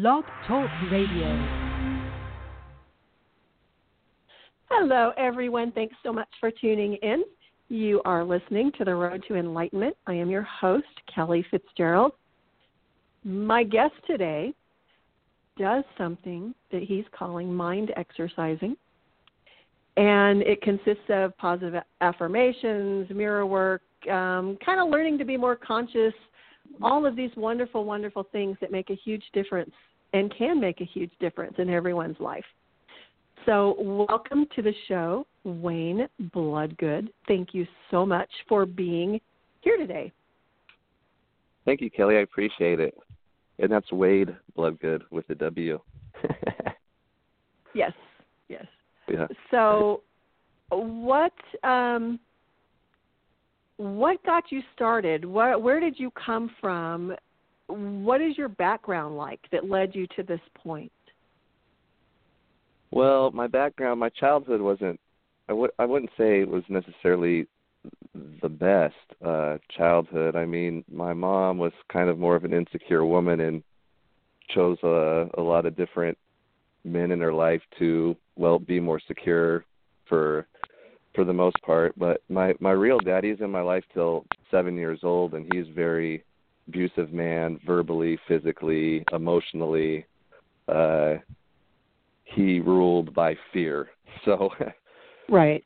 Love Talk Radio. Hello, everyone. Thanks so much for tuning in. You are listening to The Road to Enlightenment. I am your host, Kelly Fitzgerald. My guest today does something that he's calling mind exercising, and it consists of positive affirmations, mirror work, kind of learning to be more conscious, all of these wonderful, wonderful things that make a huge difference and can make a huge difference in everyone's life. So welcome to the show, Wade Bloodgood. Thank you so much for being here today. Thank you, Kelly. I appreciate it. And that's Wade Bloodgood with the W. Yes, yes. Yeah. So what got you started? Where did you come from? What is your background like that led you to this point? Well, my background, my childhood wasn't, I wouldn't say it was necessarily the best childhood. I mean, my mom was kind of more of an insecure woman and chose a lot of different men in her life to, well, be more secure for the most part. But my real daddy's in my life till 7 years old, and he's very abusive man, verbally, physically, emotionally. He ruled by fear. So, right.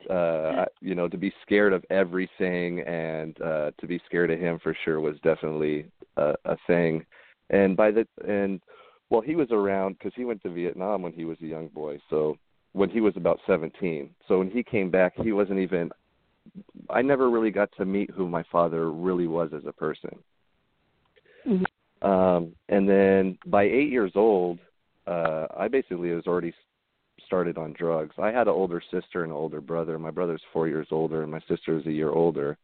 You know, to be scared of everything and to be scared of him for sure was definitely a thing. Well, he was around because he went to Vietnam when he was a young boy, so when he was about 17. So when he came back, he wasn't even – I never really got to meet who my father really was as a person. Mm-hmm. And then by 8 years old, I basically was already started on drugs. I had an older sister and an older brother. My brother's 4 years older, and my sister's a year older.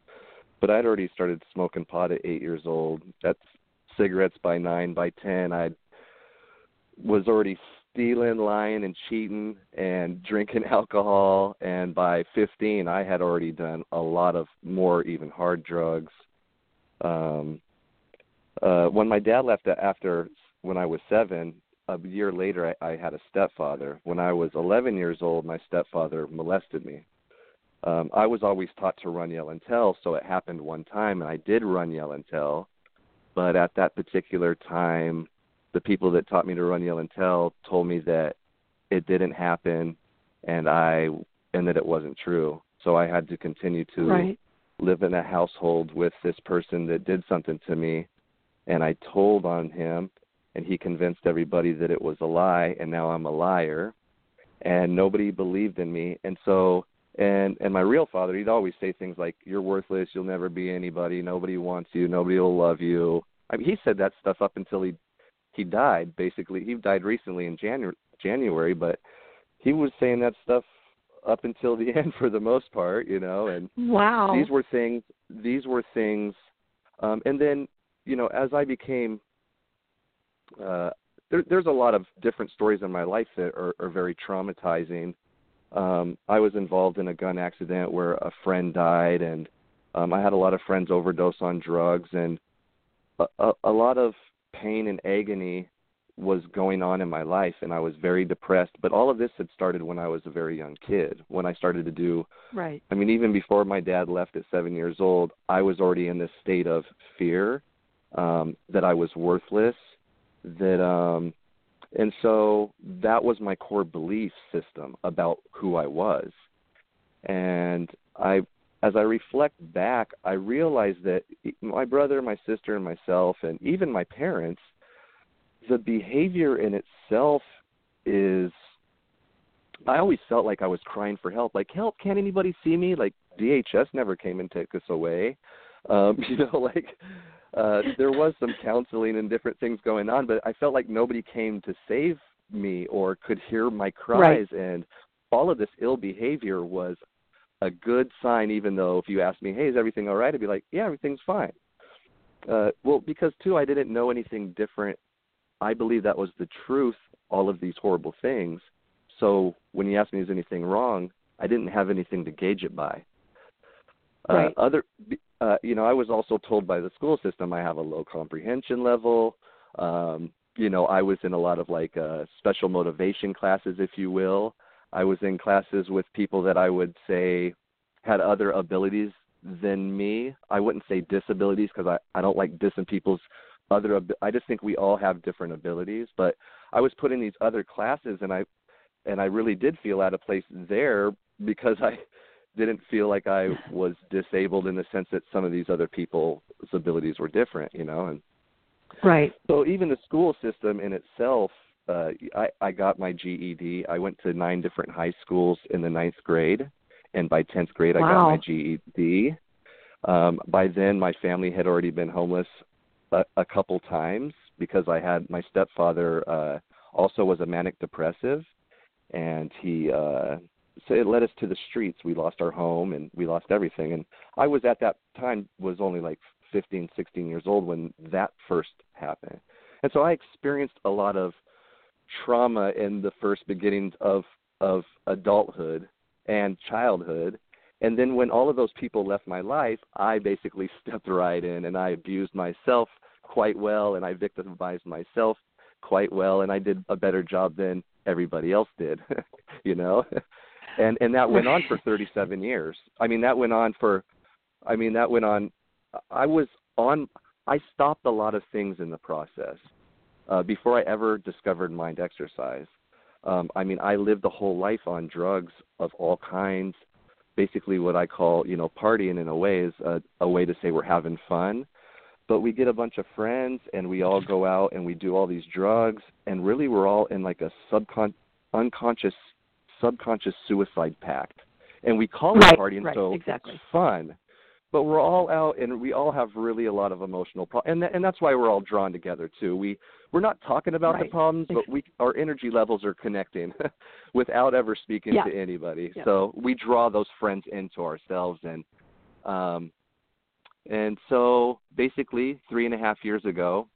But I'd already started smoking pot at 8 years old. That's cigarettes by 9. By 10, I'd – was already stealing, lying, and cheating, and drinking alcohol. And by 15, I had already done a lot of more even hard drugs. When my dad left after when I was 7, a year later, I had a stepfather. When I was 11 years old, my stepfather molested me. I was always taught to run, yell, and tell, so it happened one time, and I did run, yell, and tell. But at that particular time, the people that taught me to run, yell, and tell told me that it didn't happen and that it wasn't true. So I had to continue to live in a household with this person that did something to me, and I told on him, and he convinced everybody that it was a lie, and now I'm a liar, and nobody believed in me. And so and my real father, he'd always say things like, "You're worthless, you'll never be anybody, nobody wants you, nobody will love you." I mean, he said that stuff up until he died, basically. He died recently in January, but he was saying that stuff up until the end for the most part, you know. And wow, these were things. And then, you know, as I became, there's a lot of different stories in my life that are very traumatizing. I was involved in a gun accident where a friend died, and I had a lot of friends overdose on drugs, and a lot of pain and agony was going on in my life, and I was very depressed. But all of this had started when I was a very young kid, when I started to do, I mean, even before my dad left at 7 years old, I was already in this state of fear, that I was worthless, that, and so that was my core belief system about who I was. And as I reflect back, I realize that my brother, my sister, and myself, and even my parents, the behavior in itself is, I always felt like I was crying for help. Like, help, can't anybody see me? Like, DHS never came and took us away. You know, like, there was some counseling and different things going on, but I felt like nobody came to save me or could hear my cries. Right. And all of this ill behavior was a good sign, even though if you asked me, hey, is everything all right? I'd be like, yeah, everything's fine. Well, because, too, I didn't know anything different. I believe that was the truth, all of these horrible things. So when you asked me, is anything wrong, I didn't have anything to gauge it by. Right. You know, I was also told by the school system I have a low comprehension level. you know, I was in a lot of like special motivation classes, if you will. I was in classes with people that I would say had other abilities than me. I wouldn't say disabilities because I don't like dissing people's other. I just think we all have different abilities. But I was put in these other classes, and I really did feel out of place there because I didn't feel like I was disabled in the sense that some of these other people's abilities were different, you know. And right. So even the school system in itself, I got my GED. I went to 9 different high schools in the 9th grade, and by 10th grade, wow, I got my GED. By then, my family had already been homeless a couple times because I had my stepfather also was a manic depressive, and he so it led us to the streets. We lost our home, and we lost everything. And I was at that time was only like 15, 16 years old when that first happened. And so I experienced a lot of trauma in the first beginnings of adulthood and childhood. And then when all of those people left my life, I basically stepped right in, and I abused myself quite well, and I victimized myself quite well, and I did a better job than everybody else did, you know? And that went on for 37 years. I stopped a lot of things in the process before I ever discovered mind exercise. I lived a whole life on drugs of all kinds, basically what I call, you know, partying in a way is a way to say we're having fun. But we get a bunch of friends and we all go out and we do all these drugs, and really we're all in like a subconscious suicide pact. And we call it partying, so exactly, it's fun. But we're all out, and we all have really a lot of emotional problems. And that's why we're all drawn together, too. We're not talking about the problems, but our energy levels are connecting without ever speaking to anybody. Yeah. So we draw those friends into ourselves. And so basically 3.5 years ago,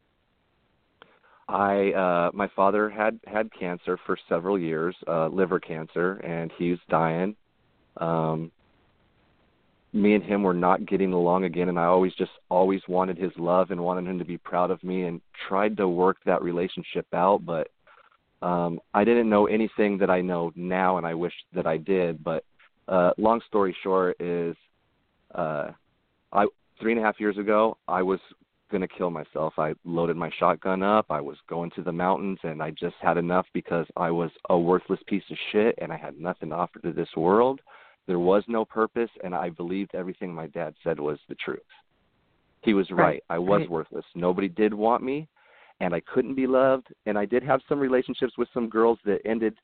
my father had cancer for several years, liver cancer, and he's dying. Me and him were not getting along again, and I always wanted his love and wanted him to be proud of me and tried to work that relationship out, but I didn't know anything that I know now, and I wish that I did. But long story short is 3.5 years ago, I was going to kill myself. I loaded my shotgun up. I was going to the mountains, and I just had enough because I was a worthless piece of shit, and I had nothing to offer to this world. There was no purpose, and I believed everything my dad said was the truth. He was right. I was worthless. Nobody did want me, and I couldn't be loved. And I did have some relationships with some girls that ended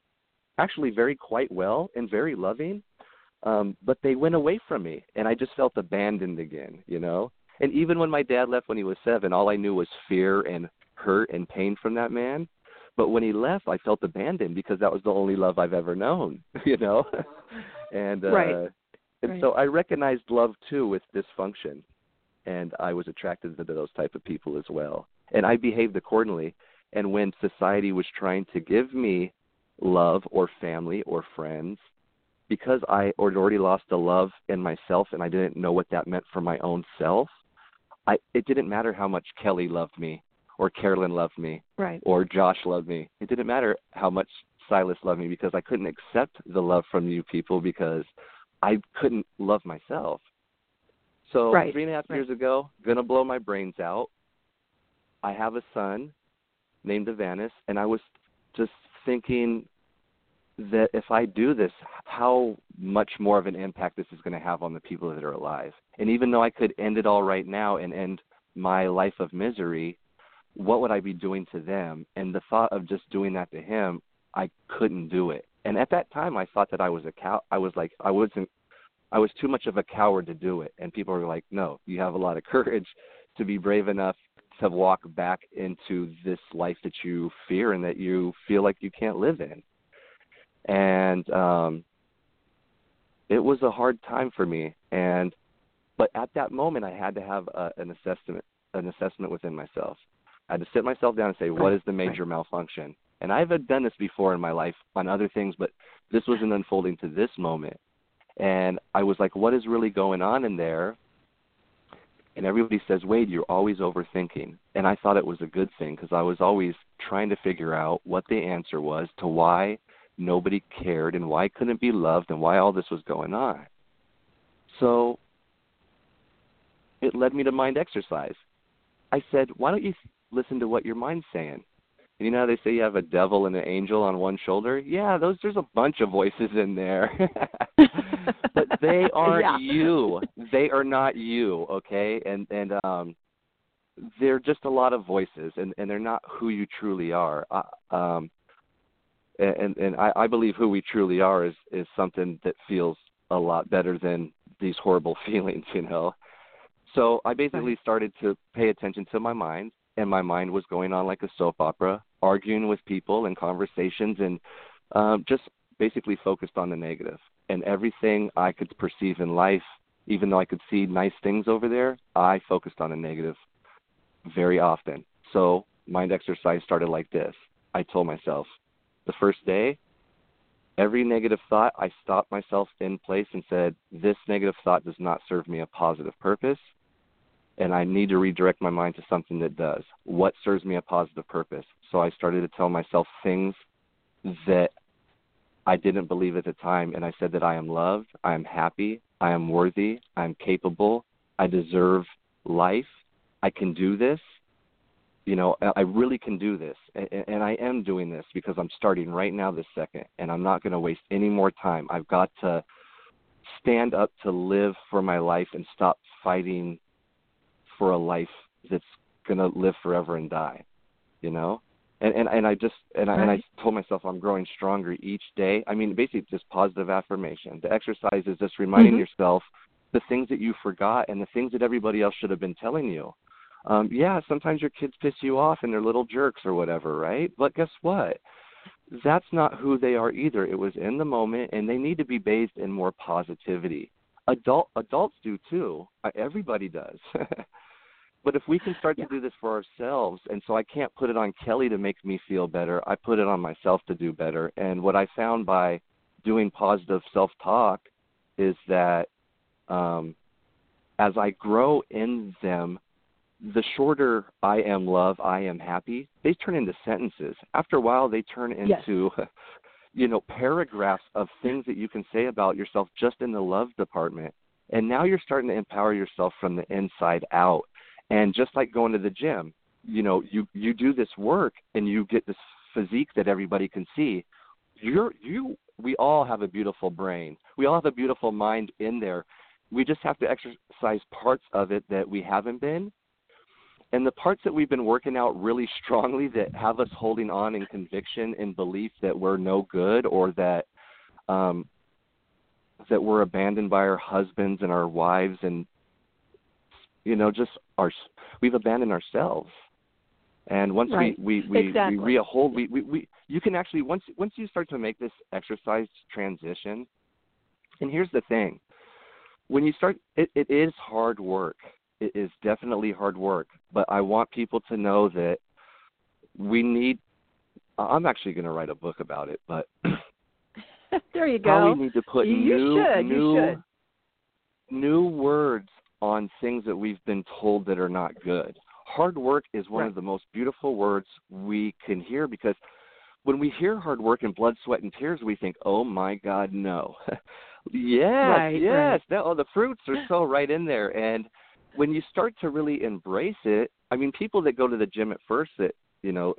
actually very quite well and very loving, but they went away from me, and I just felt abandoned again, you know? And even when my dad left when he was 7, all I knew was fear and hurt and pain from that man. But when he left, I felt abandoned because that was the only love I've ever known, you know? So I recognized love, too, with dysfunction. And I was attracted to those type of people as well. And I behaved accordingly. And when society was trying to give me love or family or friends, because I had already lost the love in myself and I didn't know what that meant for my own self, it didn't matter how much Kelly loved me, or Carolyn loved me, or Josh loved me. It didn't matter how much Silas loved me because I couldn't accept the love from you people because I couldn't love myself. So 3.5 years ago, going to blow my brains out. I have a son named Evanis, and I was just thinking that if I do this, how much more of an impact this is going to have on the people that are alive. And even though I could end it all right now and end my life of misery, what would I be doing to them? And the thought of just doing that to him, I couldn't do it. And at that time, I thought that I was I was too much of a coward to do it. And people were like, no, you have a lot of courage to be brave enough to walk back into this life that you fear and that you feel like you can't live in. And it was a hard time for me. But at that moment, I had to have an assessment within myself. I had to sit myself down and say, what is the major malfunction? And I've done this before in my life on other things, but this wasn't unfolding to this moment. And I was like, what is really going on in there? And everybody says, Wade, you're always overthinking. And I thought it was a good thing because I was always trying to figure out what the answer was to why nobody cared and why I couldn't be loved and why all this was going on. So it led me to mind exercise. I said, why don't you listen to what your mind's saying? And you know how they say you have a devil and an angel on one shoulder? Yeah, there's a bunch of voices in there. But they aren't you. They are not you, okay? And they're just a lot of voices, and they're not who you truly are. And I believe who we truly are is something that feels a lot better than these horrible feelings, you know? So I basically started to pay attention to my mind, and my mind was going on like a soap opera, arguing with people and conversations and just basically focused on the negative. And everything I could perceive in life, even though I could see nice things over there, I focused on the negative very often. So mind exercise started like this. I told myself the first day, every negative thought, I stopped myself in place and said, this negative thought does not serve me a positive purpose. And I need to redirect my mind to something that does. What serves me a positive purpose? So I started to tell myself things that I didn't believe at the time. And I said that I am loved, I am happy, I am worthy, I am capable, I deserve life, I can do this. You know, I really can do this. And I am doing this because I'm starting right now this second. And I'm not going to waste any more time. I've got to stand up to live for my life and stop fighting for a life that's going to live forever and die, you know? And I told myself I'm growing stronger each day. I mean, basically just positive affirmation. The exercise is just reminding yourself the things that you forgot and the things that everybody else should have been telling you. Sometimes your kids piss you off and they're little jerks or whatever, right? But guess what? That's not who they are either. It was in the moment, and they need to be bathed in more positivity. Adults do too. Everybody does. But if we can start to do this for ourselves, and so I can't put it on Kelly to make me feel better. I put it on myself to do better. And what I found by doing positive self-talk is that as I grow in them, the shorter I am love, I am happy, they turn into sentences. After a while, they turn into... you know, paragraphs of things that you can say about yourself just in the love department. And now you're starting to empower yourself from the inside out. And just like going to the gym, you know, you do this work and you get this physique that everybody can see. We all have a beautiful brain. We all have a beautiful mind in there. We just have to exercise parts of it that we haven't been. And the parts that we've been working out really strongly that have us holding on in conviction and belief that we're no good, or that that we're abandoned by our husbands and our wives, and you know, just we've abandoned ourselves. And once you can actually once you start to make this exercise transition. And here's the thing: when you start, it is hard work. It is definitely hard work, but I want people to know that I'm actually going to write a book about it, but there you go. How we need to put new words on things that we've been told that are not good. Hard work is one of the most beautiful words we can hear, because when we hear hard work and blood, sweat, and tears, we think, oh my God, no. The fruits are so right in there. And when you start to really embrace it, I mean, people that go to the gym at first, that, you know,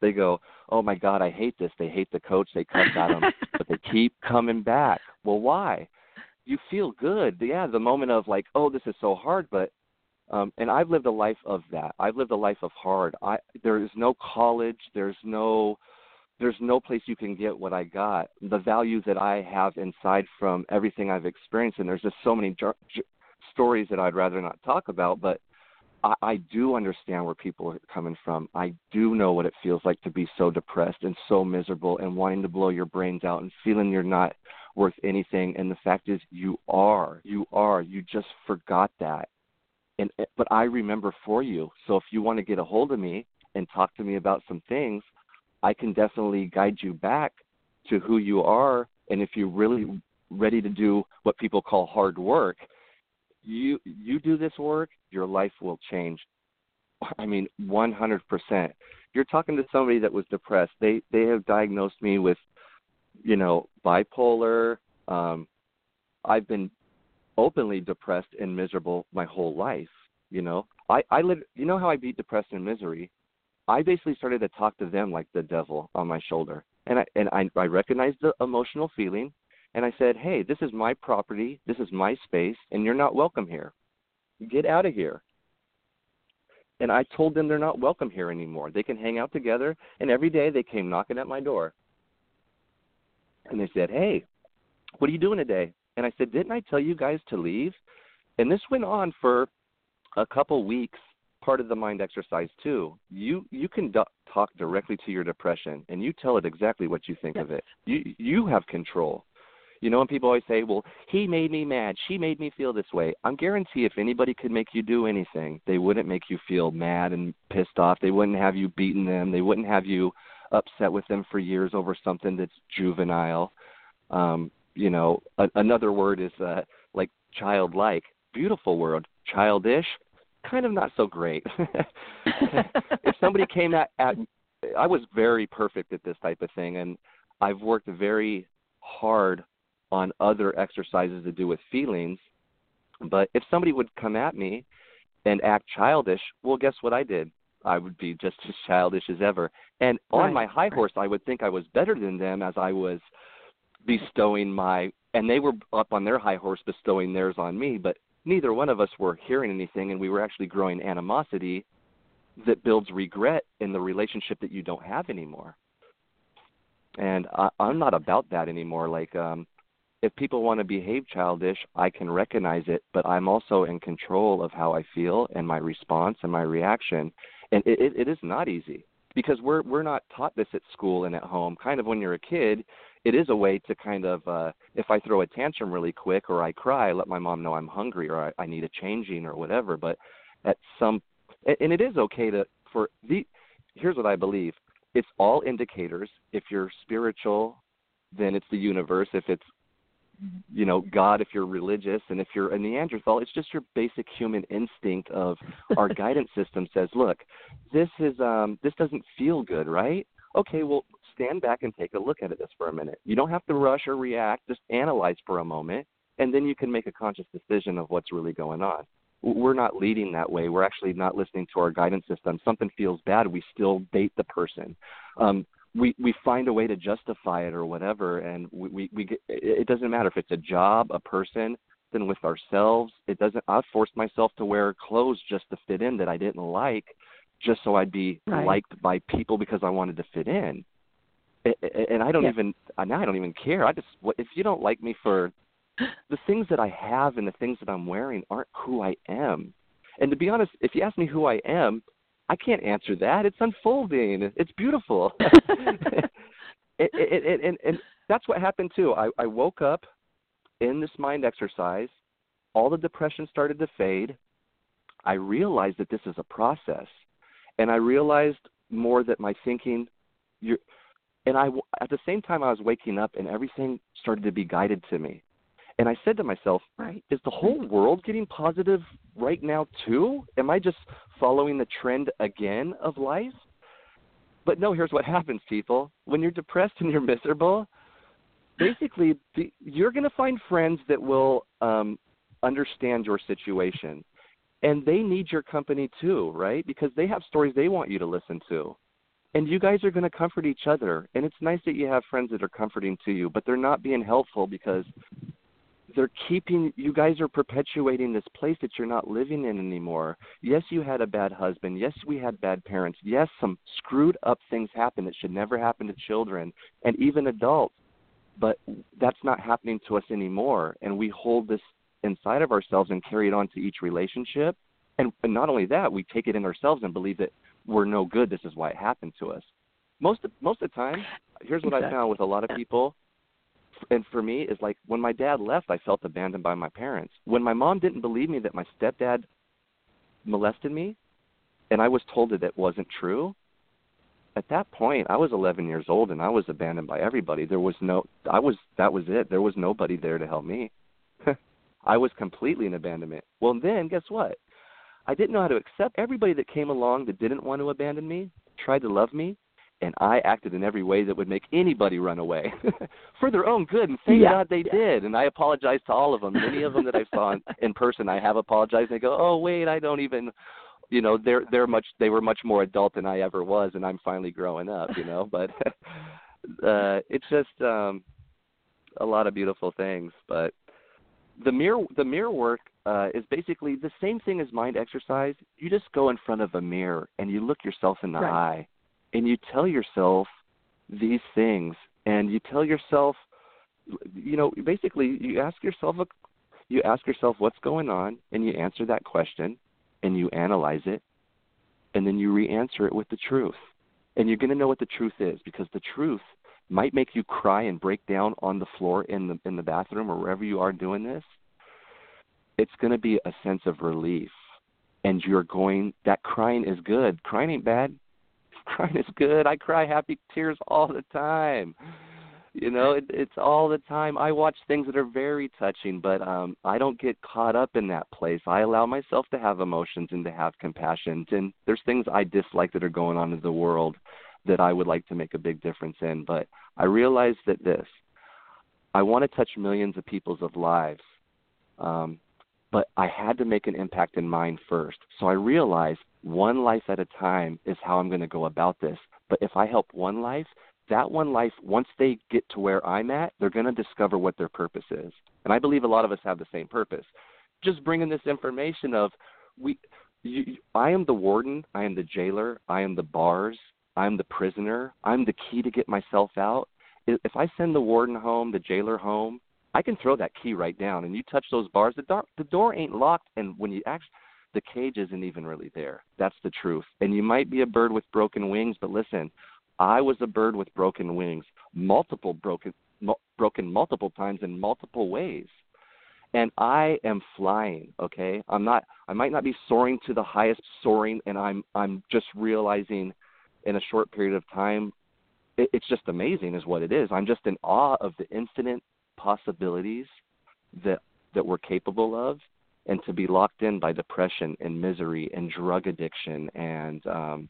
they go, oh my God, I hate this. They hate the coach. They cuss at them, but they keep coming back. Well, why? You feel good. Yeah, the moment of like, oh, this is so hard. But, and I've lived a life of that. I've lived a life of hard. There is no college. There's no place you can get what I got, the value that I have inside from everything I've experienced. And there's just so many stories that I'd rather not talk about, but I do understand where people are coming from. I do know what it feels like to be so depressed and so miserable and wanting to blow your brains out and feeling you're not worth anything. And the fact is, you are, you just forgot that. But I remember for you. So if you want to get a hold of me and talk to me about some things, I can definitely guide you back to who you are. And if you're really ready to do what people call hard work, You do this work, your life will change. I mean, 100%. You're talking to somebody that was depressed. They have diagnosed me with, bipolar. I've been openly depressed and miserable my whole life. I live, how I beat depression and misery? I basically started to talk to them like the devil on my shoulder. And I recognized the emotional feeling, and I said, hey, this is my property, this is my space, and you're not welcome here. Get out of here. And I told them they're not welcome here anymore. They can hang out together, and every day they came knocking at my door. And they said, hey, what are you doing today? And I said, didn't I tell you guys to leave? And this went on for a couple weeks, part of the mind exercise too. You can talk directly to your depression, and you tell it exactly what you think of it. You have control. And people always say, well, he made me mad. She made me feel this way. I guarantee if anybody could make you do anything, they wouldn't make you feel mad and pissed off. They wouldn't have you beating them. They wouldn't have you upset with them for years over something that's juvenile. Another word is like childlike. Beautiful word. Childish, kind of not so great. If somebody came at me, I was very perfect at this type of thing, and I've worked very hard on other exercises to do with feelings. But if somebody would come at me and act childish, well, guess what I did? I would be just as childish as ever. And on my high horse, I would think I was better than them as I was bestowing and they were up on their high horse bestowing theirs on me, but neither one of us were hearing anything, and we were actually growing animosity that builds regret in the relationship that you don't have anymore. And I'm not about that anymore. Like, if people want to behave childish, I can recognize it, but I'm also in control of how I feel and my response and my reaction. And it is not easy, because we're not taught this at school and at home. Kind of when you're a kid, it is a way to kind of, if I throw a tantrum really quick or I cry, let my mom know I'm hungry or I need a changing or whatever. But and it is okay here's what I believe. It's all indicators. If you're spiritual, then it's the universe. If it's, God, if you're religious, and if you're a Neanderthal, it's just your basic human instinct of our guidance system says, look, this doesn't feel good, right? Okay, well, stand back and take a look at this for a minute. You don't have to rush or react. Just analyze for a moment, and then you can make a conscious decision of what's really going on. We're not leading that way. We're actually not listening to our guidance system. Something feels bad, we still date the person. We find a way to justify it or whatever, and we get, it doesn't matter if it's a job, a person, then with ourselves. I forced myself to wear clothes just to fit in that I didn't like, just so I'd be liked by people because I wanted to fit in. And I don't even care. I just, if you don't like me for the things that I have and the things that I'm wearing aren't who I am. And to be honest, if you ask me who I am, I can't answer that. It's unfolding. It's beautiful. And that's what happened too. I woke up in this mind exercise. All the depression started to fade. I realized that this is a process. And I realized more that my thinking, at the same time I was waking up and everything started to be guided to me. And I said to myself, is the whole world getting positive right now too? Am I just following the trend again of life? But no, here's what happens, people. When you're depressed and you're miserable, basically you're going to find friends that will understand your situation. And they need your company too, right? Because they have stories they want you to listen to. And you guys are going to comfort each other. And it's nice that you have friends that are comforting to you, but they're not being helpful because they're you guys are perpetuating this place that you're not living in anymore. Yes, you had a bad husband. Yes, we had bad parents. Yes, some screwed up things happen that should never happen to children and even adults. But that's not happening to us anymore. And we hold this inside of ourselves and carry it on to each relationship. And not only that, we take it in ourselves and believe that we're no good. This is why it happened to us. Most of the time, here's what I found with a lot of people, and for me, is like when my dad left, I felt abandoned by my parents. When my mom didn't believe me that my stepdad molested me, and I was told that it wasn't true, at that point, I was 11 years old, and I was abandoned by everybody. There was no, I was, that was it. There was nobody there to help me. I was completely in abandonment. Well, then guess what? I didn't know how to accept everybody that came along that didn't want to abandon me, tried to love me, and I acted in every way that would make anybody run away for their own good, and thank God they did. And I apologize to all of them. Many of them that I saw in person, I have apologized. And they go, oh, wait, I don't even, you know, they were much more adult than I ever was, and I'm finally growing up, you know. But it's just a lot of beautiful things. But the mirror work is basically the same thing as mind exercise. You just go in front of a mirror and you look yourself in the eye. And you tell yourself these things, and you tell yourself, you know, basically you ask yourself what's going on, and you answer that question, and you analyze it, and then you re-answer it with the truth. And you're going to know what the truth is, because the truth might make you cry and break down on the floor in the bathroom or wherever you are doing this. It's going to be a sense of relief, and that crying is good. Crying ain't bad. Crying is good. I cry happy tears all the time. You know, it's all the time. I watch things that are very touching, but I don't get caught up in that place. I allow myself to have emotions and to have compassion. And there's things I dislike that are going on in the world that I would like to make a big difference in. But I realize that I want to touch millions of people's lives. But I had to make an impact in mine first. So I realized one life at a time is how I'm going to go about this. But if I help one life, that one life, once they get to where I'm at, they're going to discover what their purpose is. And I believe a lot of us have the same purpose. Just bringing this information of I am the warden, I am the jailer, I am the bars, I am the prisoner, I'm the key to get myself out. If I send the warden home, the jailer home, I can throw that key right down, and you touch those bars, the door ain't locked, and when you actually, the cage isn't even really there. That's the truth. And you might be a bird with broken wings, but listen, I was a bird with broken wings, broken multiple times in multiple ways. And I am flying, okay? I might not be soaring to the highest soaring, and I'm just realizing in a short period of time, it's just amazing is what it is. I'm just in awe of the infinite possibilities that we're capable of, and to be locked in by depression and misery and drug addiction and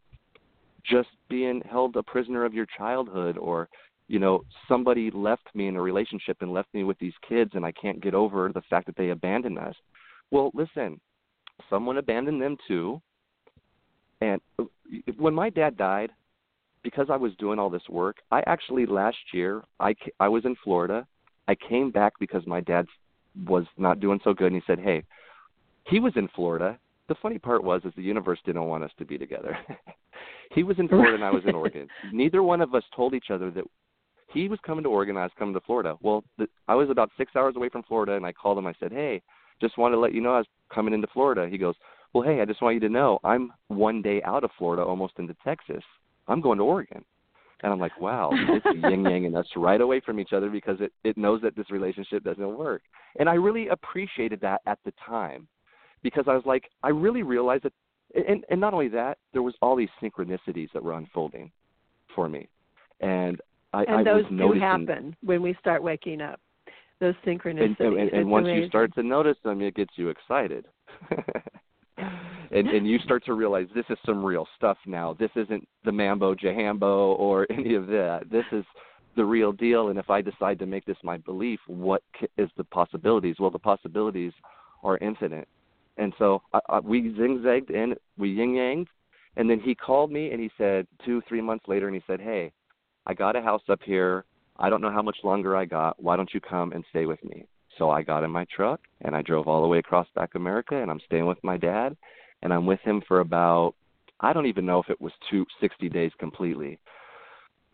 just being held a prisoner of your childhood, or, you know, somebody left me in a relationship and left me with these kids and I can't get over the fact that they abandoned us. Well, listen, someone abandoned them too. And when my dad died, because I was doing all this work, I actually last year, I was in Florida. I came back because my dad was not doing so good, and he said, hey, he was in Florida. The funny part was the universe didn't want us to be together. He was in Florida, and I was in Oregon. Neither one of us told each other that he was coming to Oregon, I was coming to Florida. Well, I was about 6 hours away from Florida, and I called him. I said, hey, just wanted to let you know I was coming into Florida. He goes, well, hey, I just want you to know I'm one day out of Florida, almost into Texas. I'm going to Oregon. And I'm like, wow, it's yin-yanging us right away from each other because it knows that this relationship doesn't work. And I really appreciated that at the time because I was like, I really realized that, and not only that, there was all these synchronicities that were unfolding for me. And those do happen when we start waking up, those synchronicities. And once you start to notice them, it gets you excited. And you start to realize this is some real stuff now. This isn't the mambo jambo or any of that. This is the real deal. And if I decide to make this my belief, what is the possibilities? Well, the possibilities are infinite. And so we zigzagged and we yin-yanged. And then he called me and he said 3 months later, and he said, hey, I got a house up here. I don't know how much longer I got. Why don't you come and stay with me? So I got in my truck and I drove all the way across back America, and I'm staying with my dad. And I'm with him for about, I don't even know if it was 60 days completely.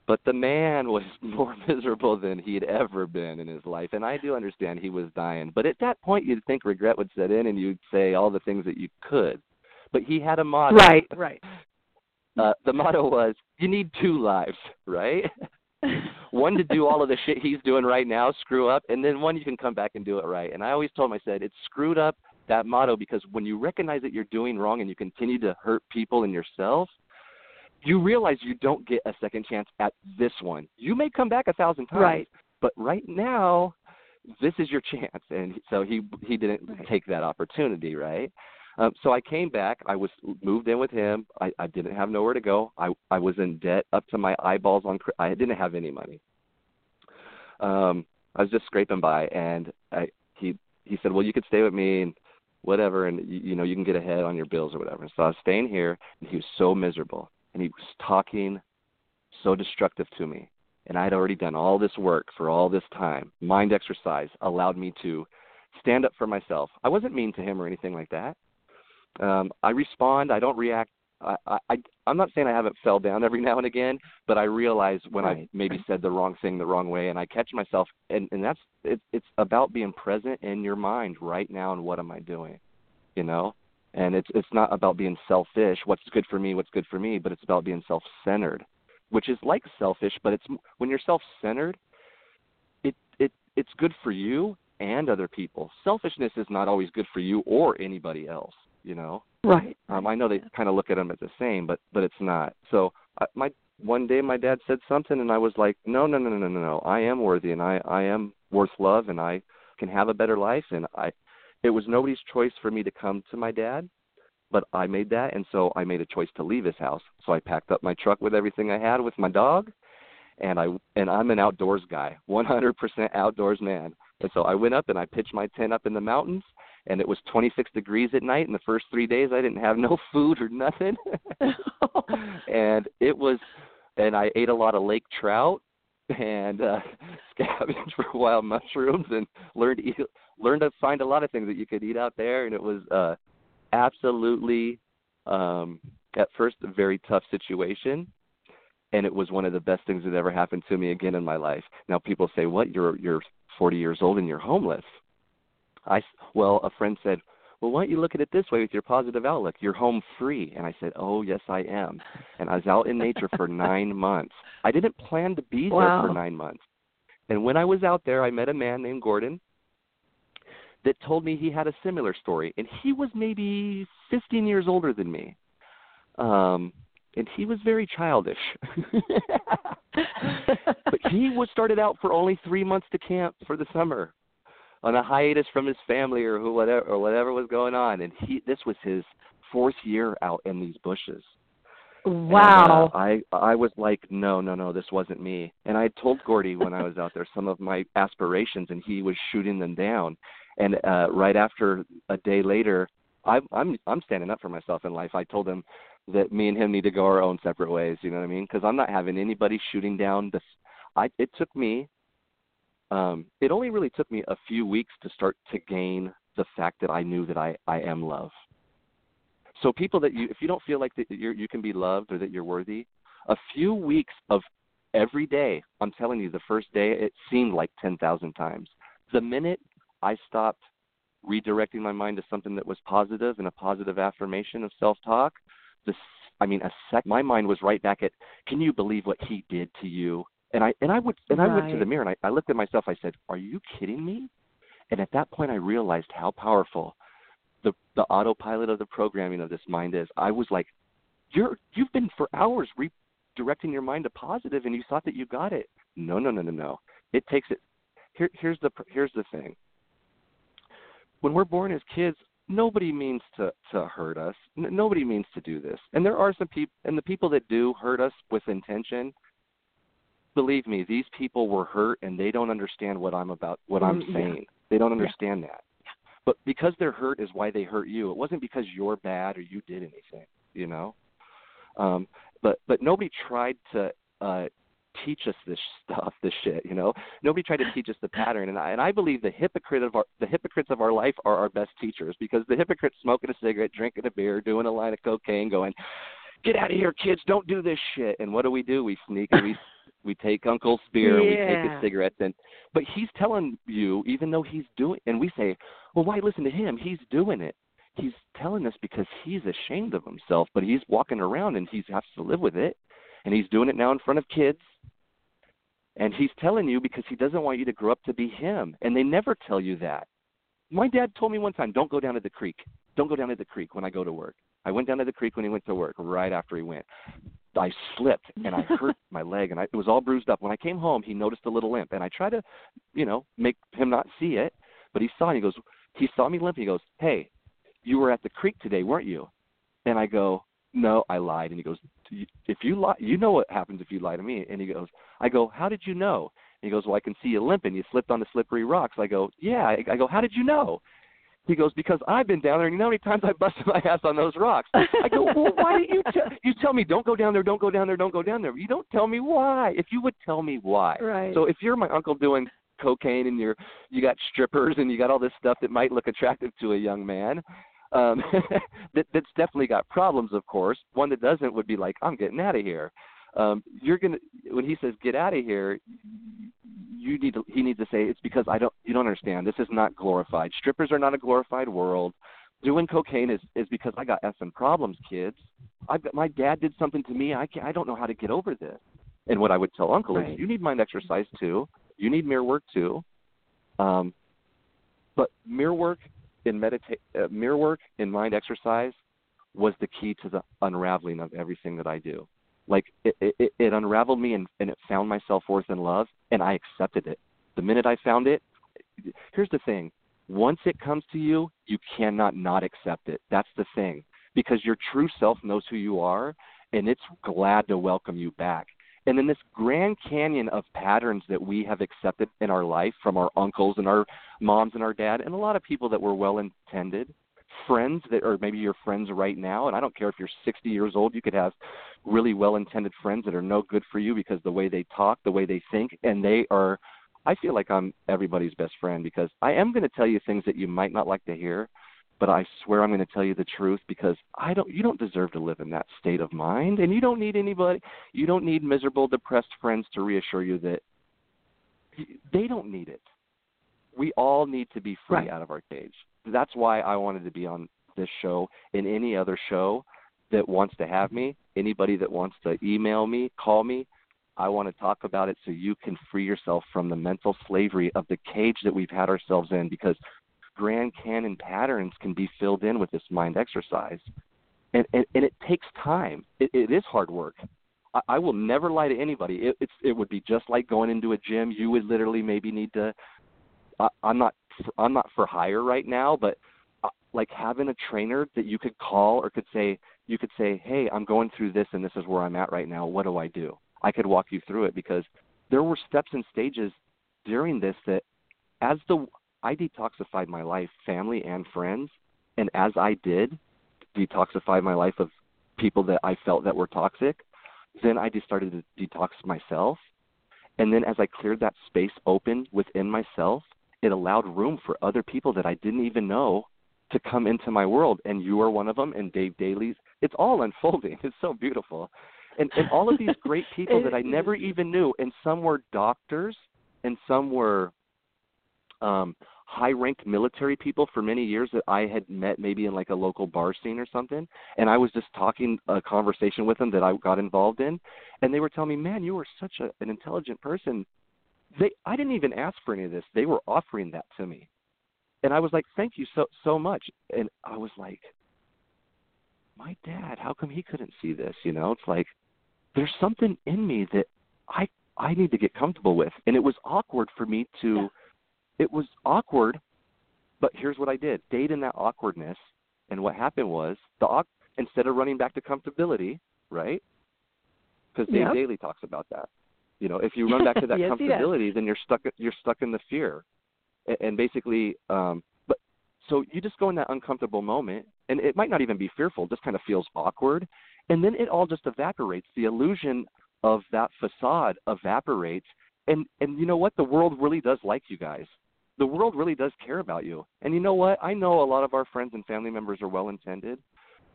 But the man was more miserable than he'd ever been in his life. And I do understand he was dying. But at that point, you'd think regret would set in and you'd say all the things that you could. But he had a motto. Right. The motto was, you need two lives, right? One to do all of the shit he's doing right now, screw up. And then one you can come back and do it right. And I always told him, I said, it's screwed up, that motto, because when you recognize that you're doing wrong and you continue to hurt people and yourself, you realize you don't get a second chance at this one. You may come back 1,000 times, right. But right now this is your chance. And so he didn't take that opportunity, right? So I came back. I was moved in with him. I didn't have nowhere to go. I was in debt up to my eyeballs. I didn't have any money. I was just scraping by, and he said, well, you could stay with me and whatever, and, you can get ahead on your bills or whatever. So I was staying here, and he was so miserable, and he was talking so destructive to me. And I had already done all this work for all this time. Mind exercise allowed me to stand up for myself. I wasn't mean to him or anything like that. I respond. I don't react. I'm not saying I haven't fell down every now and again, but I realize when I maybe said the wrong thing the wrong way, and I catch myself, and that's it's about being present in your mind right now and what am I doing, And it's not about being selfish, what's good for me, but it's about being self-centered, which is like selfish, but it's when you're self-centered, it's good for you and other people. Selfishness is not always good for you or anybody else. Right. I know they kind of look at them as the same, but it's not. So one day my dad said something, and I was like, no. I am worthy, and I am worth love, and I can have a better life. And it was nobody's choice for me to come to my dad, but I made that, and so I made a choice to leave his house. So I packed up my truck with everything I had with my dog, and I'm an outdoors guy, 100% outdoors man. And so I went up, and I pitched my tent up in the mountains, and it was 26 degrees at night. And the first 3 days, I didn't have no food or nothing. And I ate a lot of lake trout and scavenged for wild mushrooms and learned to find a lot of things that you could eat out there. And it was absolutely, at first, a very tough situation. And it was one of the best things that ever happened to me again in my life. Now, people say, what, you're 40 years old and you're homeless? A friend said, well, why don't you look at it this way with your positive outlook? You're home free. And I said, oh, yes, I am. And I was out in nature for 9 months. I didn't plan to be there for 9 months. And when I was out there, I met a man named Gordon that told me he had a similar story. And he was maybe 15 years older than me. And he was very childish. But he started out for only 3 months to camp for the summer, on a hiatus from his family or whatever was going on. And this was his fourth year out in these bushes. Wow. And, I was like, no, this wasn't me. And I had told Gordy when I was out there some of my aspirations, and he was shooting them down. And right after, a day later, I'm standing up for myself in life. I told him that me and him need to go our own separate ways, you know what I mean? Because I'm not having anybody shooting down this. It took me... it only really took me a few weeks to start to gain the fact that I knew that I am love. So people if you don't feel like that you can be loved or that you're worthy, a few weeks of every day, I'm telling you, the first day it seemed like 10,000 times. The minute I stopped redirecting my mind to something that was positive and a positive affirmation of self-talk, my mind was right back at, can you believe what he did to you? And I went to the mirror, and I looked at myself. I said, are you kidding me? And at that point, I realized how powerful the autopilot of the programming of this mind is. I was like, you've been for hours redirecting your mind to positive, and you thought that you got it. No. It takes it. Here's the thing. When we're born as kids, nobody means to hurt us. Nobody means to do this. And there are some people, and the people that do hurt us with intention, believe me, these people were hurt, and they don't understand what I'm saying. They don't understand that. Yeah. But because their hurt is why they hurt you. It wasn't because you're bad or you did anything, But nobody tried to teach us this shit, Nobody tried to teach us the pattern. And I believe the hypocrites of our life are our best teachers, because the hypocrite's smoking a cigarette, drinking a beer, doing a line of cocaine, going, get out of here, kids, don't do this shit. And what do? We sneak and we we take Uncle's beer, and we take his cigarettes, but he's telling you, even though he's doing, and we say, well, why listen to him? He's doing it. He's telling us because he's ashamed of himself, but he's walking around and he has to live with it, and he's doing it now in front of kids, and he's telling you because he doesn't want you to grow up to be him, and they never tell you that. My dad told me one time, don't go down to the creek. Don't go down to the creek when I go to work. I went down to the creek when he went to work, right after he went. I slipped and I hurt my leg, and it was all bruised up. When I came home, he noticed a little limp, and I tried to, make him not see it, but he saw it. He saw me limping. He goes, "Hey, you were at the creek today, weren't you?" And I go, "No, I lied." And he goes, "If you lie, you know what happens if you lie to me." And he goes, I go, "How did you know?" And he goes, "Well, I can see you limping. You slipped on the slippery rocks." I go, "Yeah." I go, "How did you know?" He goes, "Because I've been down there, and you know how many times I busted my ass on those rocks." I go, "Well, why didn't you tell me, don't go down there, don't go down there, don't go down there. You don't tell me why. If you would tell me why." Right. So if you're my uncle doing cocaine and you got strippers and you got all this stuff that might look attractive to a young man, that's definitely got problems, of course. One that doesn't would be like, "I'm getting out of here." When he says get out of here, he needs to say, "It's because you don't understand. This is not glorified. Strippers are not a glorified world. Doing cocaine is because I got effing problems, kids. My dad did something to me. I don't know how to get over this." And what I would tell Uncle is, you need mind exercise too. You need mirror work too. But mirror work and mirror work and mind exercise was the key to the unraveling of everything that I do. Like, it unraveled me, and it found my self-worth and love, and I accepted it. The minute I found it, here's the thing. Once it comes to you, you cannot not accept it. That's the thing. Because your true self knows who you are, and it's glad to welcome you back. And then this Grand Canyon of patterns that we have accepted in our life from our uncles and our moms and our dad and a lot of people that were well-intended, friends that are maybe your friends right now, and I don't care if you're 60 years old, you could have really well-intended friends that are no good for you because the way they talk, the way they think, and I feel like I'm everybody's best friend because I am going to tell you things that you might not like to hear, but I swear I'm going to tell you the truth because you don't deserve to live in that state of mind, and you don't need anybody, you don't need miserable, depressed friends to reassure you that they don't need it. We all need to be free out of our cage. That's why I wanted to be on this show and any other show that wants to have me. Anybody that wants to email me, call me, I want to talk about it so you can free yourself from the mental slavery of the cage that we've had ourselves in, because Grand Canyon patterns can be filled in with this mind exercise. And it takes time. It is hard work. I will never lie to anybody. It would be just like going into a gym. You would literally maybe need to – I'm not for hire right now, but like having a trainer that you could call or could say, "Hey, I'm going through this and this is where I'm at right now. What do I do?" I could walk you through it, because there were steps and stages during this that I detoxified my life, family and friends. And as I did detoxify my life of people that I felt that were toxic, then I just started to detox myself. And then as I cleared that space open within myself, it allowed room for other people that I didn't even know to come into my world. And you are one of them, and Dave Daly's. It's all unfolding. It's so beautiful. And all of these great people that I never even knew, and some were doctors and some were high-ranked military people for many years that I had met maybe in like a local bar scene or something. And I was just talking a conversation with them that I got involved in. And they were telling me, "Man, you were such an intelligent person." I didn't even ask for any of this. They were offering that to me. And I was like, "Thank you so much." And I was like, my dad, how come he couldn't see this? It's like, there's something in me that I need to get comfortable with. And it was awkward for me it was awkward, but here's what I did. Stayed in that awkwardness. And what happened was, instead of running back to comfortability, right? Because Dave Daly talks about that. If you run back to that comfortability, then you're stuck in the fear. And basically, but so you just go in that uncomfortable moment, and it might not even be fearful, just kind of feels awkward. And then it all just evaporates. The illusion of that facade evaporates. And you know what? The world really does like you guys. The world really does care about you. And you know what? I know a lot of our friends and family members are well-intended,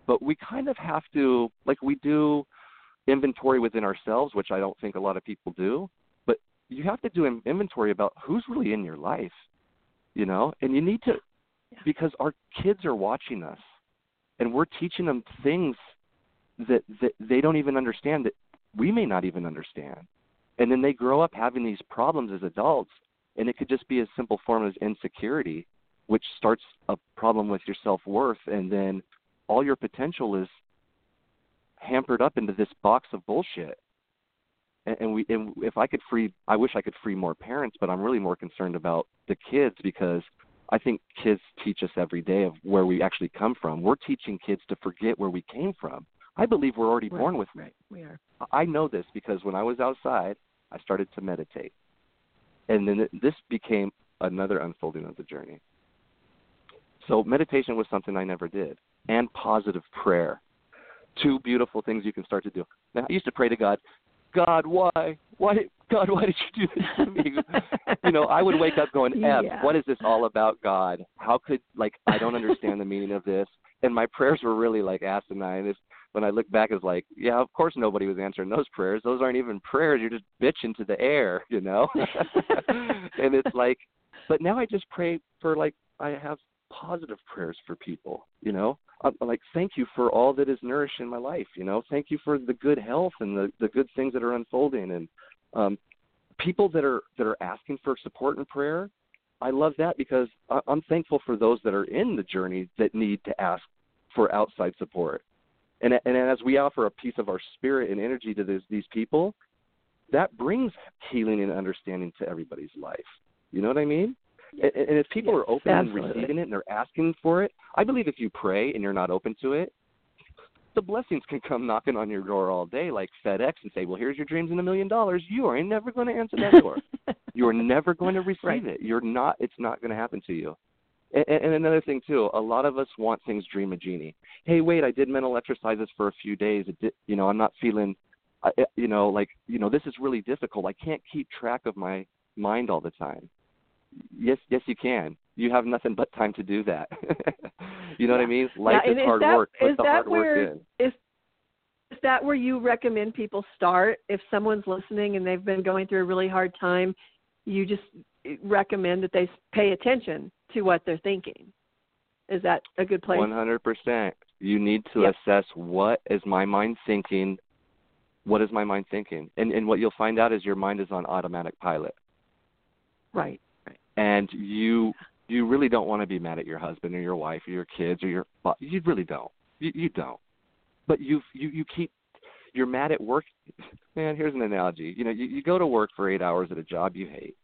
but we kind of have to, like we do inventory within ourselves, which I don't think a lot of people do, but you have to do an inventory about who's really in your life, and you need to, because our kids are watching us and we're teaching them things that they don't even understand, that we may not even understand. And then they grow up having these problems as adults, and it could just be a simple form of insecurity, which starts a problem with your self-worth, and then all your potential is hampered up into this box of bullshit. And if I could free, I wish I could free more parents, but I'm really more concerned about the kids, because I think kids teach us every day of where we actually come from. We're teaching kids to forget where we came from. I believe we're already born with me. We are. I know this because when I was outside, I started to meditate. And then this became another unfolding of the journey. So meditation was something I never did. And positive prayer. Two beautiful things you can start to do. Now, I used to pray to God, God, why? God, why did you do this to me? You know, I would wake up going, what is this all about, God? How could, like, I don't understand the meaning of this. And my prayers were really, like, asinine. It's, when I look back, it's like, yeah, of course nobody was answering those prayers. Those aren't even prayers. You're just bitching to the air, you know? And it's like, but now I just pray for, like, I have positive prayers for people, you know? I'm like, thank you for all that is nourishing my life, you know? Thank you for the good health and the good things that are unfolding. And people that are asking for support and prayer, I love that, because I'm thankful for those that are in the journey that need to ask for outside support. And as we offer a piece of our spirit and energy to these people, that brings healing and understanding to everybody's life. You know what I mean? Yes. And if people are open and receiving it and they're asking for it, I believe if you pray and you're not open to it, the blessings can come knocking on your door all day like FedEx and say, well, here's your dreams and $1 million. You are never going to answer that door. You are never going to receive it. You're not. It's not going to happen to you. And another thing, too, a lot of us want things dream a genie. Hey, wait, I did mental exercises for a few days. It did, you know, I'm not feeling, you know, like, you know, this is really difficult. I can't keep track of my mind all the time. Yes, you can. You have nothing but time to do that. You know what I mean? Life is hard work. Put the hard work in. Is that where you recommend people start? If someone's listening and they've been going through a really hard time, you just recommend that they pay attention to what they're thinking. Is that a good place? 100%. You need to assess what is my mind thinking? And what you'll find out is your mind is on automatic pilot. Right. And you really don't want to be mad at your husband or your wife or your kids or your boss. You really don't. You don't. But you're mad at work. Man, here's an analogy. You know, you go to work for 8 hours at a job you hate.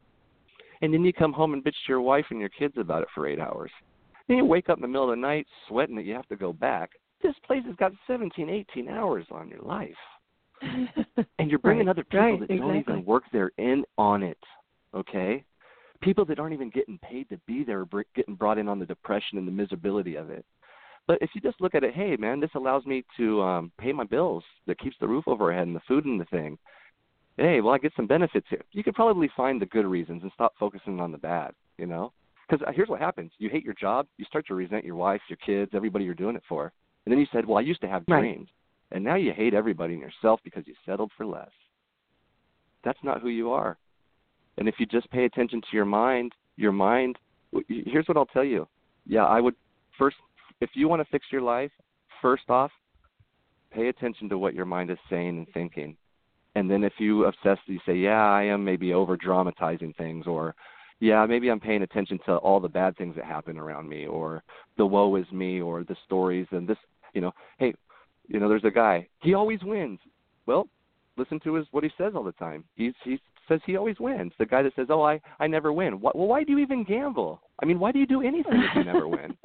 And then you come home and bitch to your wife and your kids about it for 8 hours. Then you wake up in the middle of the night sweating that you have to go back. This place has got 17, 18 hours on your life. And you're bringing other people that don't even work there in on it, okay? People that aren't even getting paid to be there are getting brought in on the depression and the miserability of it. But if you just look at it, hey, man, this allows me to pay my bills, that keeps the roof over our head and the food and the thing. Hey, well, I get some benefits here. You could probably find the good reasons and stop focusing on the bad, you know? Because here's what happens. You hate your job. You start to resent your wife, your kids, everybody you're doing it for. And then you said, well, I used to have dreams. And now you hate everybody and yourself because you settled for less. That's not who you are. And if you just pay attention to your mind, here's what I'll tell you. Yeah, I would first, if you want to fix your life, first off, pay attention to what your mind is saying and thinking. And then if you obsess, you say, yeah, I am maybe over-dramatizing things, or, yeah, maybe I'm paying attention to all the bad things that happen around me, or the woe is me, or the stories and this, you know. Hey, you know, there's a guy. He always wins. Well, listen to what he says all the time. He says he always wins. The guy that says, oh, I never win. Well, why do you even gamble? I mean, why do you do anything if you never win?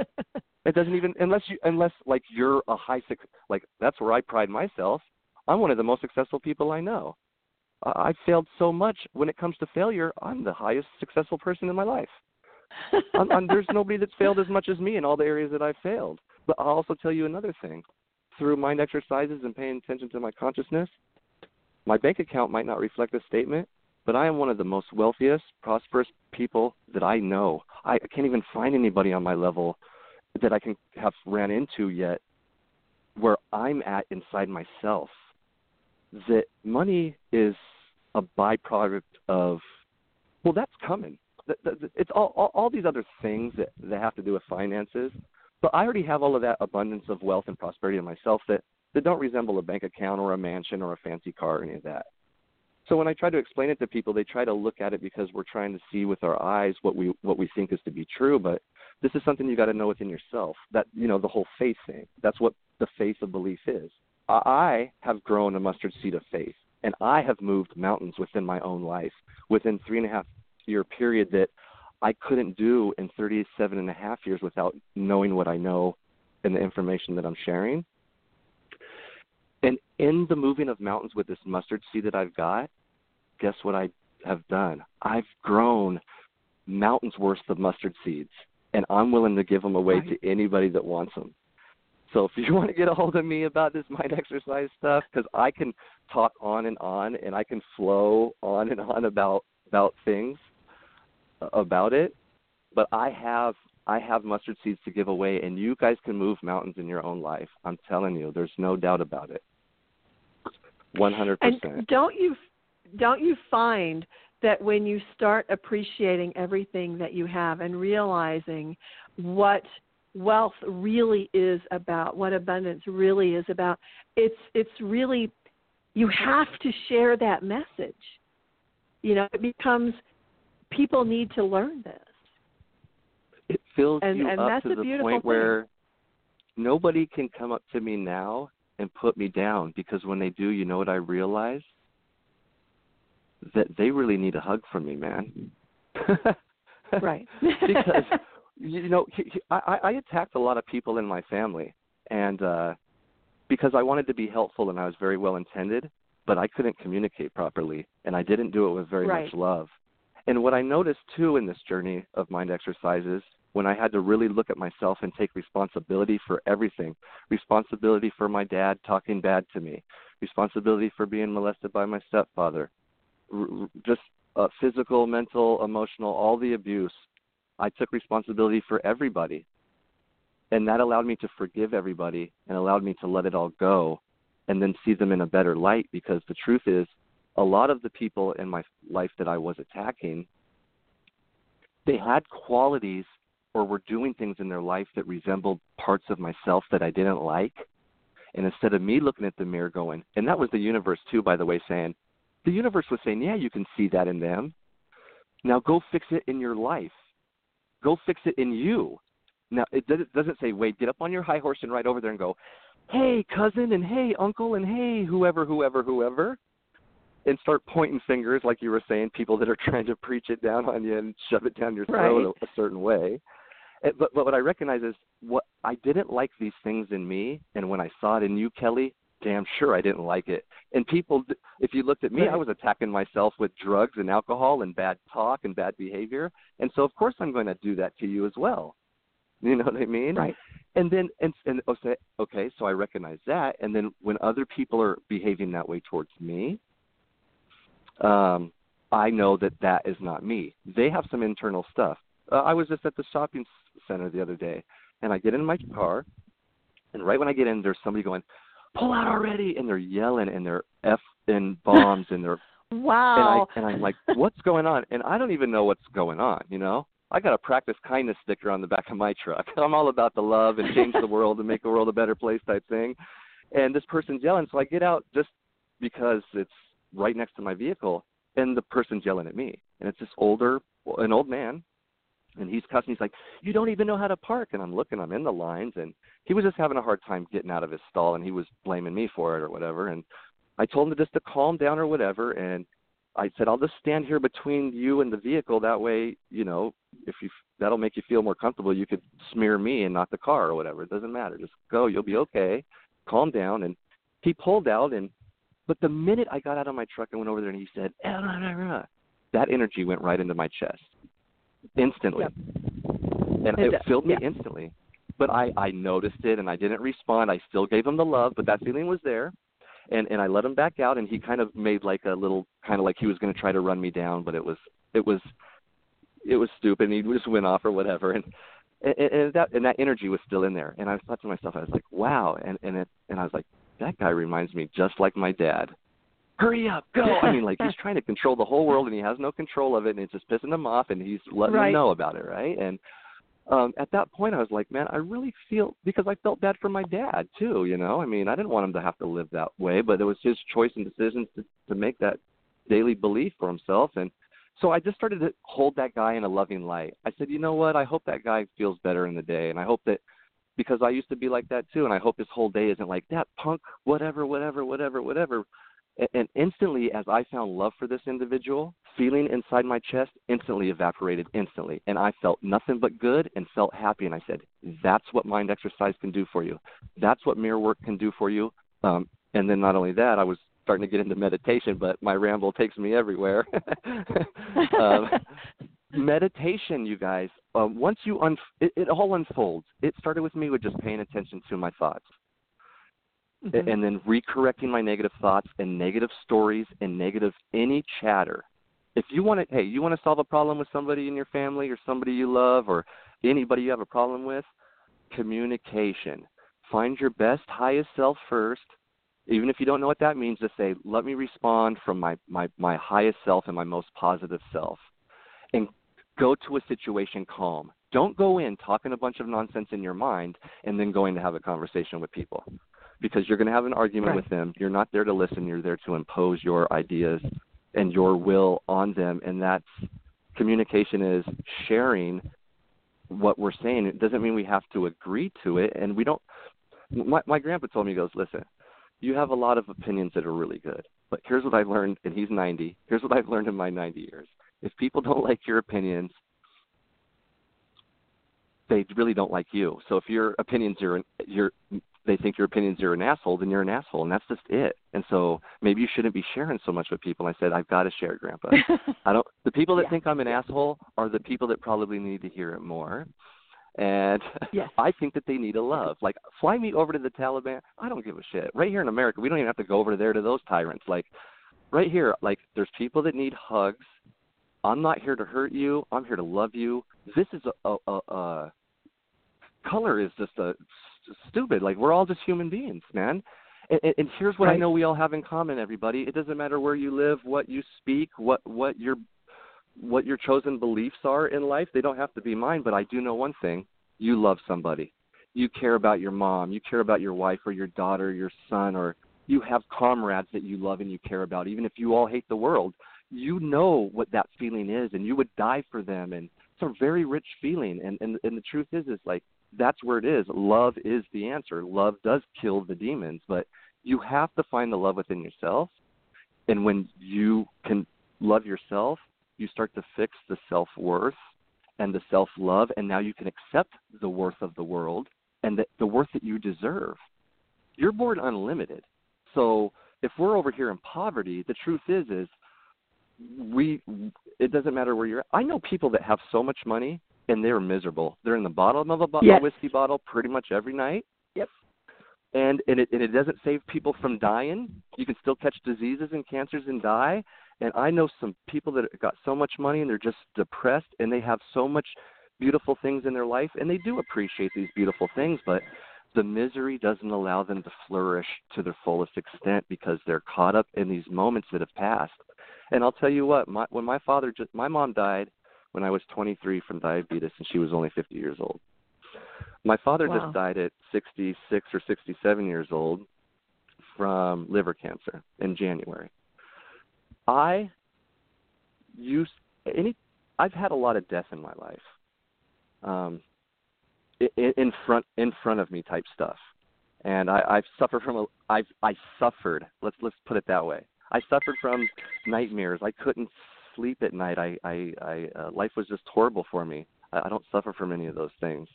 It doesn't even – unless like, you're a high – like, that's where I pride myself. I'm one of the most successful people I know. I've failed so much. When it comes to failure, I'm the highest successful person in my life. There's nobody that's failed as much as me in all the areas that I've failed. But I'll also tell you another thing. Through mind exercises and paying attention to my consciousness, my bank account might not reflect this statement, but I am one of the most wealthiest, prosperous people that I know. I can't even find anybody on my level that I can have ran into yet where I'm at inside myself. That money is a byproduct of, well, that's coming. It's all these other things that have to do with finances. But I already have all of that abundance of wealth and prosperity in myself that don't resemble a bank account or a mansion or a fancy car or any of that. So when I try to explain it to people, they try to look at it because we're trying to see with our eyes what we think is to be true. But this is something you got to know within yourself. That, you know, the whole faith thing. That's what the faith of belief is. I have grown a mustard seed of faith, and I have moved mountains within my own life within 3.5 year period that I couldn't do in 37.5 years without knowing what I know and the information that I'm sharing. And in the moving of mountains with this mustard seed that I've got, guess what I have done? I've grown mountains worth of mustard seeds, and I'm willing to give them away to anybody that wants them. So if you want to get a hold of me about this mind exercise stuff, because I can talk on, and I can flow on and on about things, about it, but I have mustard seeds to give away, and you guys can move mountains in your own life. I'm telling you, there's no doubt about it. 100%. And don't you find that when you start appreciating everything that you have and realizing what wealth really is about, what abundance really is about, it's really, you have to share that message. You know, it becomes, people need to learn this. It fills you up to the point where nobody can come up to me now and put me down, because when they do, you know what I realize? That they really need a hug from me, man. Right. Because, you know, I attacked a lot of people in my family, and because I wanted to be helpful and I was very well-intended, but I couldn't communicate properly, and I didn't do it with very much love. And what I noticed, too, in this journey of mind exercises, when I had to really look at myself and take responsibility for everything, responsibility for my dad talking bad to me, responsibility for being molested by my stepfather, just physical, mental, emotional, all the abuse, I took responsibility for everybody. And that allowed me to forgive everybody and allowed me to let it all go and then see them in a better light, because the truth is, a lot of the people in my life that I was attacking, they had qualities or were doing things in their life that resembled parts of myself that I didn't like. And instead of me looking at the mirror going, and that was the universe too, by the way, saying, the universe was saying, yeah, you can see that in them. Now go fix it in your life. Go fix it in you. Now, it doesn't say, Wade, get up on your high horse and ride over there and go, hey, cousin, and hey, uncle, and hey, whoever. And start pointing fingers, like you were saying, people that are trying to preach it down on you and shove it down your throat a certain way. But what I recognize is, what I didn't like these things in me, and when I saw it in you, Kelly, damn sure I didn't like it. And people, if you looked at me, I was attacking myself with drugs and alcohol and bad talk and bad behavior. And so, of course, I'm going to do that to you as well. You know what I mean? Right. And then, okay, so I recognize that. And then when other people are behaving that way towards me, I know that is not me. They have some internal stuff. I was just at the shopping center the other day, and I get in my car, and right when I get in, there's somebody going, pull out already, and they're yelling, and they're F-ing bombs, and they're wow. And I'm like, what's going on? And I don't even know what's going on, you know? I got a practice kindness sticker on the back of my truck. I'm all about the love and change the world and make the world a better place type thing. And this person's yelling, so I get out just because it's right next to my vehicle, and the person's yelling at me. And it's this an old man, and he's cussing. He's like, you don't even know how to park. And I'm looking, I'm in the lines, and he was just having a hard time getting out of his stall, and he was blaming me for it or whatever. And I told him just to calm down or whatever, and I said, I'll just stand here between you and the vehicle. That way, you know, that'll make you feel more comfortable. You could smear me and not the car or whatever. It doesn't matter. Just go. You'll be okay. Calm down. And he pulled out, but the minute I got out of my truck and went over there and he said, that energy went right into my chest instantly. Yep. And it filled me instantly. But I noticed it and I didn't respond. I still gave him the love, but that feeling was there. And I let him back out, and he kind of made like a little, kind of like he was going to try to run me down, but it was stupid. And he just went off or whatever. And that energy was still in there. And I thought to myself, I was like, wow. And I was like, that guy reminds me just like my dad. Hurry up, go. I mean, like, he's trying to control the whole world, and he has no control of it, and it's just pissing him off, and he's letting me know about it, right? And at that point, I was like, man, I really feel, because I felt bad for my dad, too, you know? I mean, I didn't want him to have to live that way, but it was his choice and decisions to make that daily belief for himself. And so I just started to hold that guy in a loving light. I said, you know what? I hope that guy feels better in the day, and I hope that because I used to be like that too, and I hope his whole day isn't like that punk, whatever. And instantly, as I found love for this individual, feeling inside my chest instantly evaporated, instantly. And I felt nothing but good and felt happy. And I said, that's what mind exercise can do for you. That's what mirror work can do for you. And then not only that, I was starting to get into meditation, but my ramble takes me everywhere. Meditation, you guys, once you it all unfolds. It started with me with just paying attention to my thoughts. Mm-hmm. And then recorrecting my negative thoughts and negative stories and negative any chatter. If you want to, hey, you want to solve a problem with somebody in your family or somebody you love or anybody you have a problem with, communication. Find your best, highest self first. Even if you don't know what that means, just say, let me respond from my highest self and my most positive self. And go to a situation calm. Don't go in talking a bunch of nonsense in your mind and then going to have a conversation with people. Because you're going to have an argument with them. You're not there to listen. You're there to impose your ideas and your will on them. And that's communication is sharing what we're saying. It doesn't mean we have to agree to it. And we don't – my grandpa told me, he goes, listen, you have a lot of opinions that are really good. But here's what I learned, and he's 90. Here's what I've learned in my 90 years. If people don't like your opinions, they really don't like you. So if your opinions are – they think your opinions are an asshole, then you're an asshole, and that's just it. And so maybe you shouldn't be sharing so much with people. And I said, I've got to share, Grandpa. The people that think I'm an asshole are the people that probably need to hear it more. And I think that they need a love. Like, fly me over to the Taliban. I don't give a shit. Right here in America, we don't even have to go over there to those tyrants. Like, right here, like, there's people that need hugs. I'm not here to hurt you. I'm here to love you. This is color is just a stupid. Like, we're all just human beings, man. And here's what I know we all have in common, everybody. It doesn't matter where you live, what you speak, what your chosen beliefs are in life. They don't have to be mine, but I do know one thing. You love somebody. You care about your mom. You care about your wife or your daughter, your son, or you have comrades that you love and you care about. Even if you all hate the world, you know what that feeling is, and you would die for them. And it's a very rich feeling. And the truth is like, that's where it is. Love is the answer. Love does kill the demons, but you have to find the love within yourself. And when you can love yourself, you start to fix the self-worth and the self-love, and now you can accept the worth of the world and the worth that you deserve. You're born unlimited. So if we're over here in poverty, the truth is it doesn't matter where you're at. I know people that have so much money, and they're miserable. They're in the bottom of a whiskey bottle pretty much every night. Yep. And it doesn't save people from dying. You can still catch diseases and cancers and die. And I know some people that got so much money and they're just depressed, and they have so much beautiful things in their life, and they do appreciate these beautiful things, but the misery doesn't allow them to flourish to their fullest extent because they're caught up in these moments that have passed. And I'll tell you what, when my mom died, when I was 23 from diabetes, and she was only 50 years old. My father just died at 66 or 67 years old from liver cancer in January. I've had a lot of death in my life, in front of me type stuff, and I suffered. Let's put it that way. I suffered from nightmares. I couldn't sleep at night. Life was just horrible for me. I don't suffer from any of those things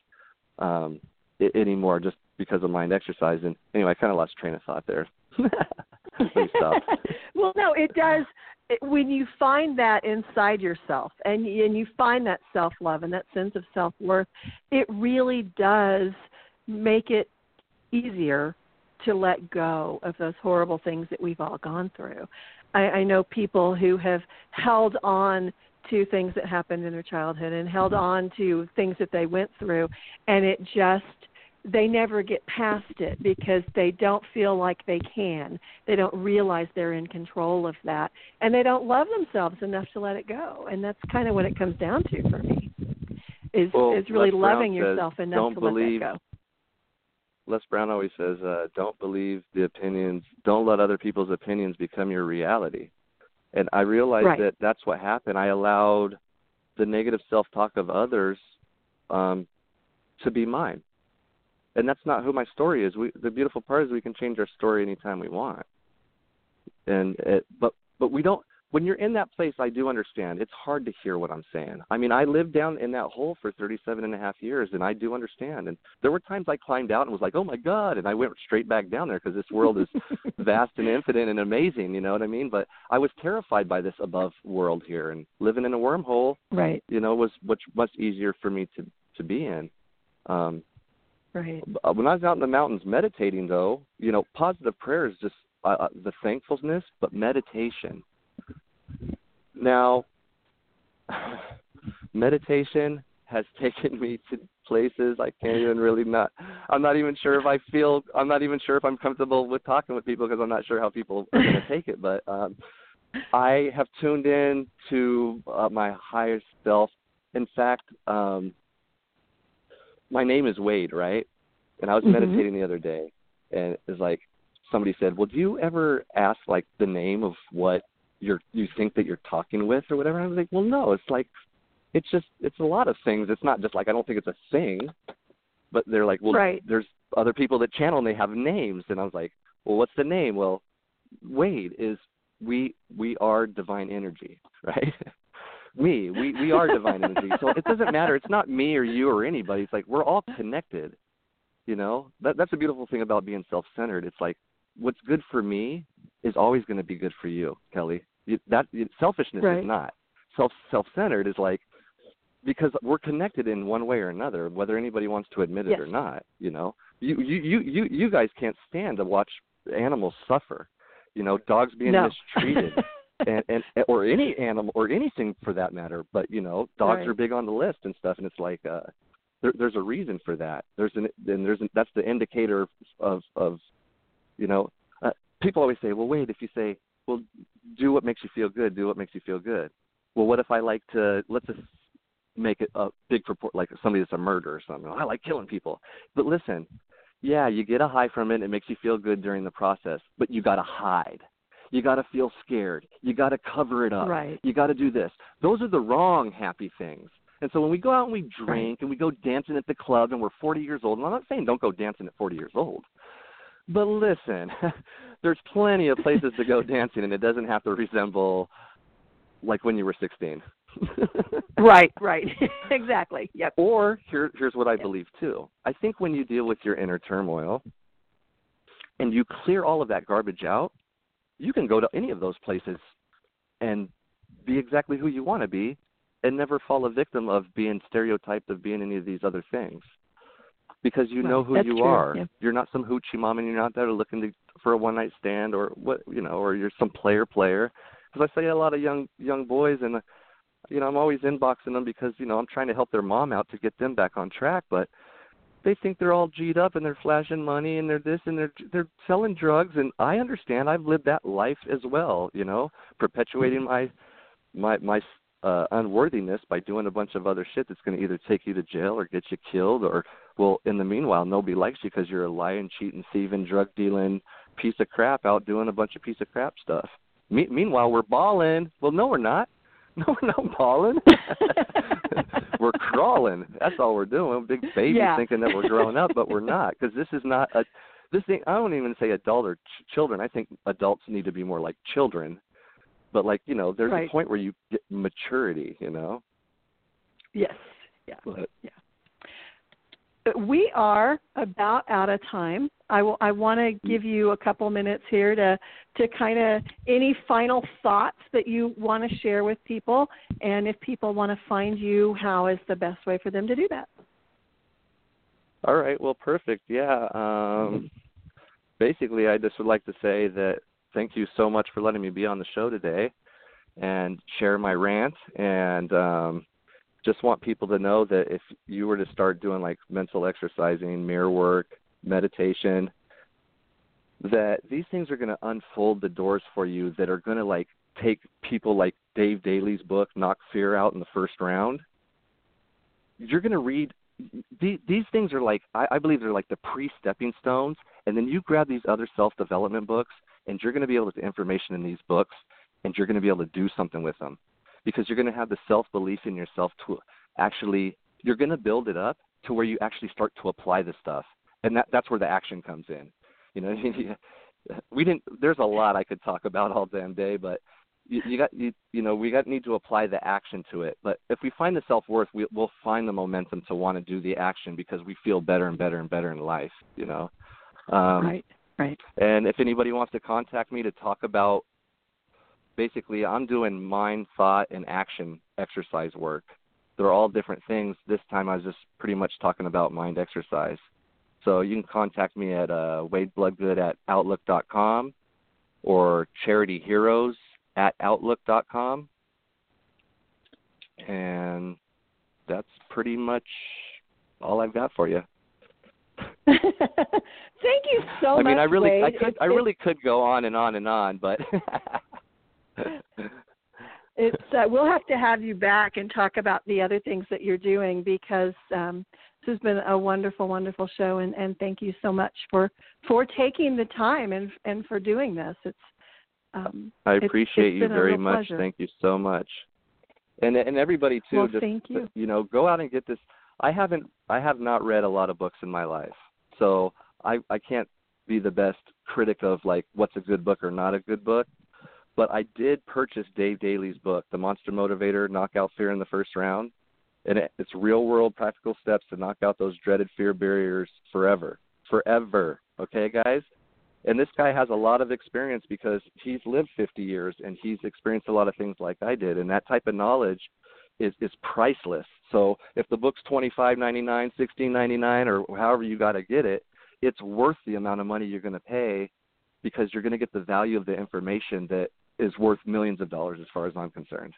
anymore, just because of mind exercise. And anyway, I kind of lost train of thought there. Well, no, it does. When you find that inside yourself, and you find that self-love and that sense of self-worth, it really does make it easier to let go of those horrible things that we've all gone through. I know people who have held on to things that happened in their childhood and held on to things that they went through, and they never get past it because they don't feel like they can. They don't realize they're in control of that, and they don't love themselves enough to let it go. And that's kind of what it comes down to for me is really loving yourself enough to let that go. Les Brown always says, don't believe the opinions, don't let other people's opinions become your reality. And I realized that that's what happened. I allowed the negative self-talk of others to be mine. And that's not who my story is. The beautiful part is we can change our story anytime we want. And but we don't. When you're in that place, I do understand. It's hard to hear what I'm saying. I mean, I lived down in that hole for 37 and a half years, and I do understand. And there were times I climbed out and was like, oh, my God, and I went straight back down there because this world is vast and infinite and amazing, you know what I mean? But I was terrified by this above world here, and living in a wormhole, right? You know, was much easier for me to be in. Right. When I was out in the mountains meditating, though, you know, positive prayer is just the thankfulness, but meditation. Now, meditation has taken me to places I can't even really not. I'm not even sure if I feel. I'm not even sure if I'm comfortable with talking with people because I'm not sure how people are going to take it. But I have tuned in to my higher self. In fact, my name is Wade, right? And I was meditating the other day, and it was like somebody said, "Well, do you ever ask like the name of what?" You think that you're talking with or whatever. I was like, well, no, it's like, it's a lot of things. It's not just like, I don't think it's a thing, but they're like, well, right. There's other people that channel and they have names. And I was like, well, what's the name? Well, Wade is, we are divine energy, right? we are divine energy. So it doesn't matter. It's not me or you or anybody. It's like, we're all connected, you know, that's a beautiful thing about being self-centered. It's like, what's good for me is always going to be good for you, Kelly. Selfishness right. is not. Self-centered is like, because we're connected in one way or another, whether anybody wants to admit it yes. or not, you know. You guys can't stand to watch animals suffer, you know, dogs being no. mistreated and or any animal or anything for that matter. But, you know, dogs right. are big on the list and stuff, and it's like there's a reason for that. That's the indicator of you know, people always say, well, wait, if you say, well, do what makes you feel good, do what makes you feel good. Well, what if I like to, let's just make it a big report, like somebody that's a murderer or something. I like killing people. But listen, yeah, you get a high from it. It makes you feel good during the process, but you got to hide. You got to feel scared. You got to cover it up. Right. You got to do this. Those are the wrong happy things. And so when we go out and we drink right. and we go dancing at the club and we're 40 years old, and I'm not saying don't go dancing at 40 years old. But listen, there's plenty of places to go dancing, and it doesn't have to resemble like when you were 16. Right. Exactly. Yep. Or here's what I yep. believe, too. I think when you deal with your inner turmoil and you clear all of that garbage out, you can go to any of those places and be exactly who you want to be and never fall a victim of being stereotyped of being any of these other things. Because you know who you are. Yeah. You're not some hoochie mom, and you're not there looking for a one-night stand or what, you know, or you're some player. Because I see a lot of young boys, and you know, I'm always inboxing them because you know I'm trying to help their mom out to get them back on track. But they think they're all G'd up and they're flashing money and they're this and they're selling drugs. And I understand. I've lived that life as well. You know, perpetuating my unworthiness by doing a bunch of other shit that's going to either take you to jail or get you killed or. Well, in the meanwhile, nobody likes you because you're a lying, cheating, thieving, drug-dealing piece of crap out doing a bunch of piece of crap stuff. Meanwhile, we're balling. Well, no, we're not. No, we're not balling. We're crawling. That's all we're doing. Big babies yeah. thinking that we're growing up, but we're not because this is not a – this thing. I don't even say adult or children. I think adults need to be more like children. But, like, you know, there's right. a point where you get maturity, you know? Yes. Yeah. But, yeah. We are about out of time. I want to give you a couple minutes here to kind of any final thoughts that you want to share with people. And if people want to find you, how is the best way for them to do that? All right. Well, perfect. Yeah. Basically, I just would like to say that thank you so much for letting me be on the show today and share my rant and, just want people to know that if you were to start doing like mental exercising, mirror work, meditation, that these things are going to unfold the doors for you that are going to like take people like Dave Daly's book, Knock Fear Out in the First Round. You're going to read these things are like, I believe they're like the pre-stepping stones. And then you grab these other self-development books and you're going to be able to get information in these books and you're going to be able to do something with them. Because you're going to have the self-belief in yourself to actually, you're going to build it up to where you actually start to apply this stuff. And that's where the action comes in. You know, we didn't. There's a lot I could talk about all damn day, but we need to apply the action to it. But if we find the self-worth, we'll find the momentum to want to do the action because we feel better and better and better in life. You know, right. And if anybody wants to contact me to talk about, basically, I'm doing mind, thought, and action exercise work. They're all different things. This time I was just pretty much talking about mind exercise. So you can contact me at wadebloodgood@outlook.com or charityheroes@outlook.com. And that's pretty much all I've got for you. Thank you so much. I mean, I really could go on and on, but it's we'll have to have you back and talk about the other things that you're doing because this has been a wonderful, wonderful show, and thank you so much for taking the time and for doing this. It's I appreciate you very much. Pleasure. Thank you so much, and everybody too. Well, just thank you. You know, go out and get this. I have not read a lot of books in my life, so I can't be the best critic of like what's a good book or not a good book. But I did purchase Dave Daly's book, The Monster Motivator, Knock Out Fear in the First Round. And it's real-world practical steps to knock out those dreaded fear barriers forever. Forever. Okay, guys? And this guy has a lot of experience because he's lived 50 years and he's experienced a lot of things like I did. And that type of knowledge is priceless. So if the book's $25.99, $16.99, or however you got to get it, it's worth the amount of money you're going to pay because you're going to get the value of the information that is worth millions of dollars as far as I'm concerned.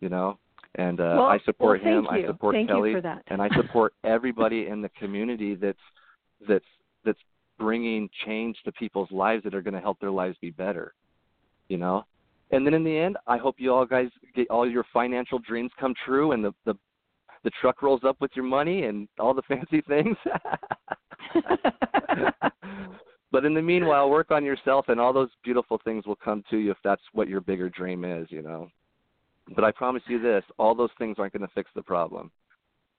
You know? And I support him. I support Kelly, and I support everybody in the community that's bringing change to people's lives that are going to help their lives be better, you know. And then in the end, I hope you all guys get all your financial dreams come true, and the truck rolls up with your money and all the fancy things. But in the meanwhile, work on yourself, and all those beautiful things will come to you if that's what your bigger dream is, you know. But I promise you this, all those things aren't going to fix the problem.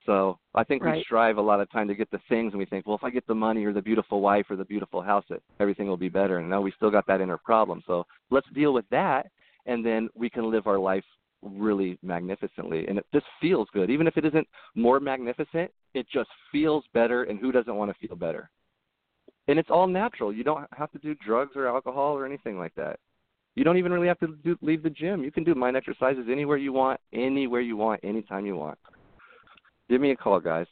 So I think we strive a lot of time to get the things and we think, well, if I get the money or the beautiful wife or the beautiful house, everything will be better. And now we still got that inner problem. So let's deal with that and then we can live our life really magnificently. And it just feels good. Even if it isn't more magnificent, it just feels better. And who doesn't want to feel better? And it's all natural. You don't have to do drugs or alcohol or anything like that. You don't even really have to leave the gym. You can do mind exercises anywhere you want, anytime you want. Give me a call, guys.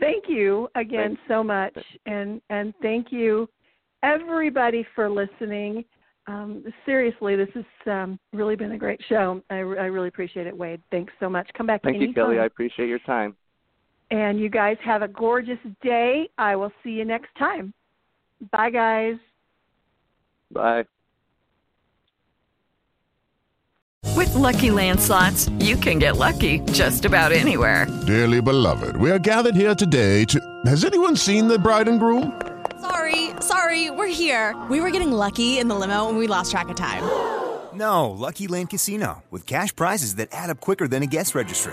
Thank you again so much. And thank you, everybody, for listening. Seriously, this has really been a great show. I really appreciate it, Wade. Thanks so much. Come back anytime. Thank you, Kelly. I appreciate your time. And you guys have a gorgeous day. I will see you next time. Bye, guys. Bye. With Lucky Land Slots, you can get lucky just about anywhere. Dearly beloved, we are gathered here today to... Has anyone seen the bride and groom? Sorry, we're here. We were getting lucky in the limo and we lost track of time. No, Lucky Land Casino, with cash prizes that add up quicker than a guest registry.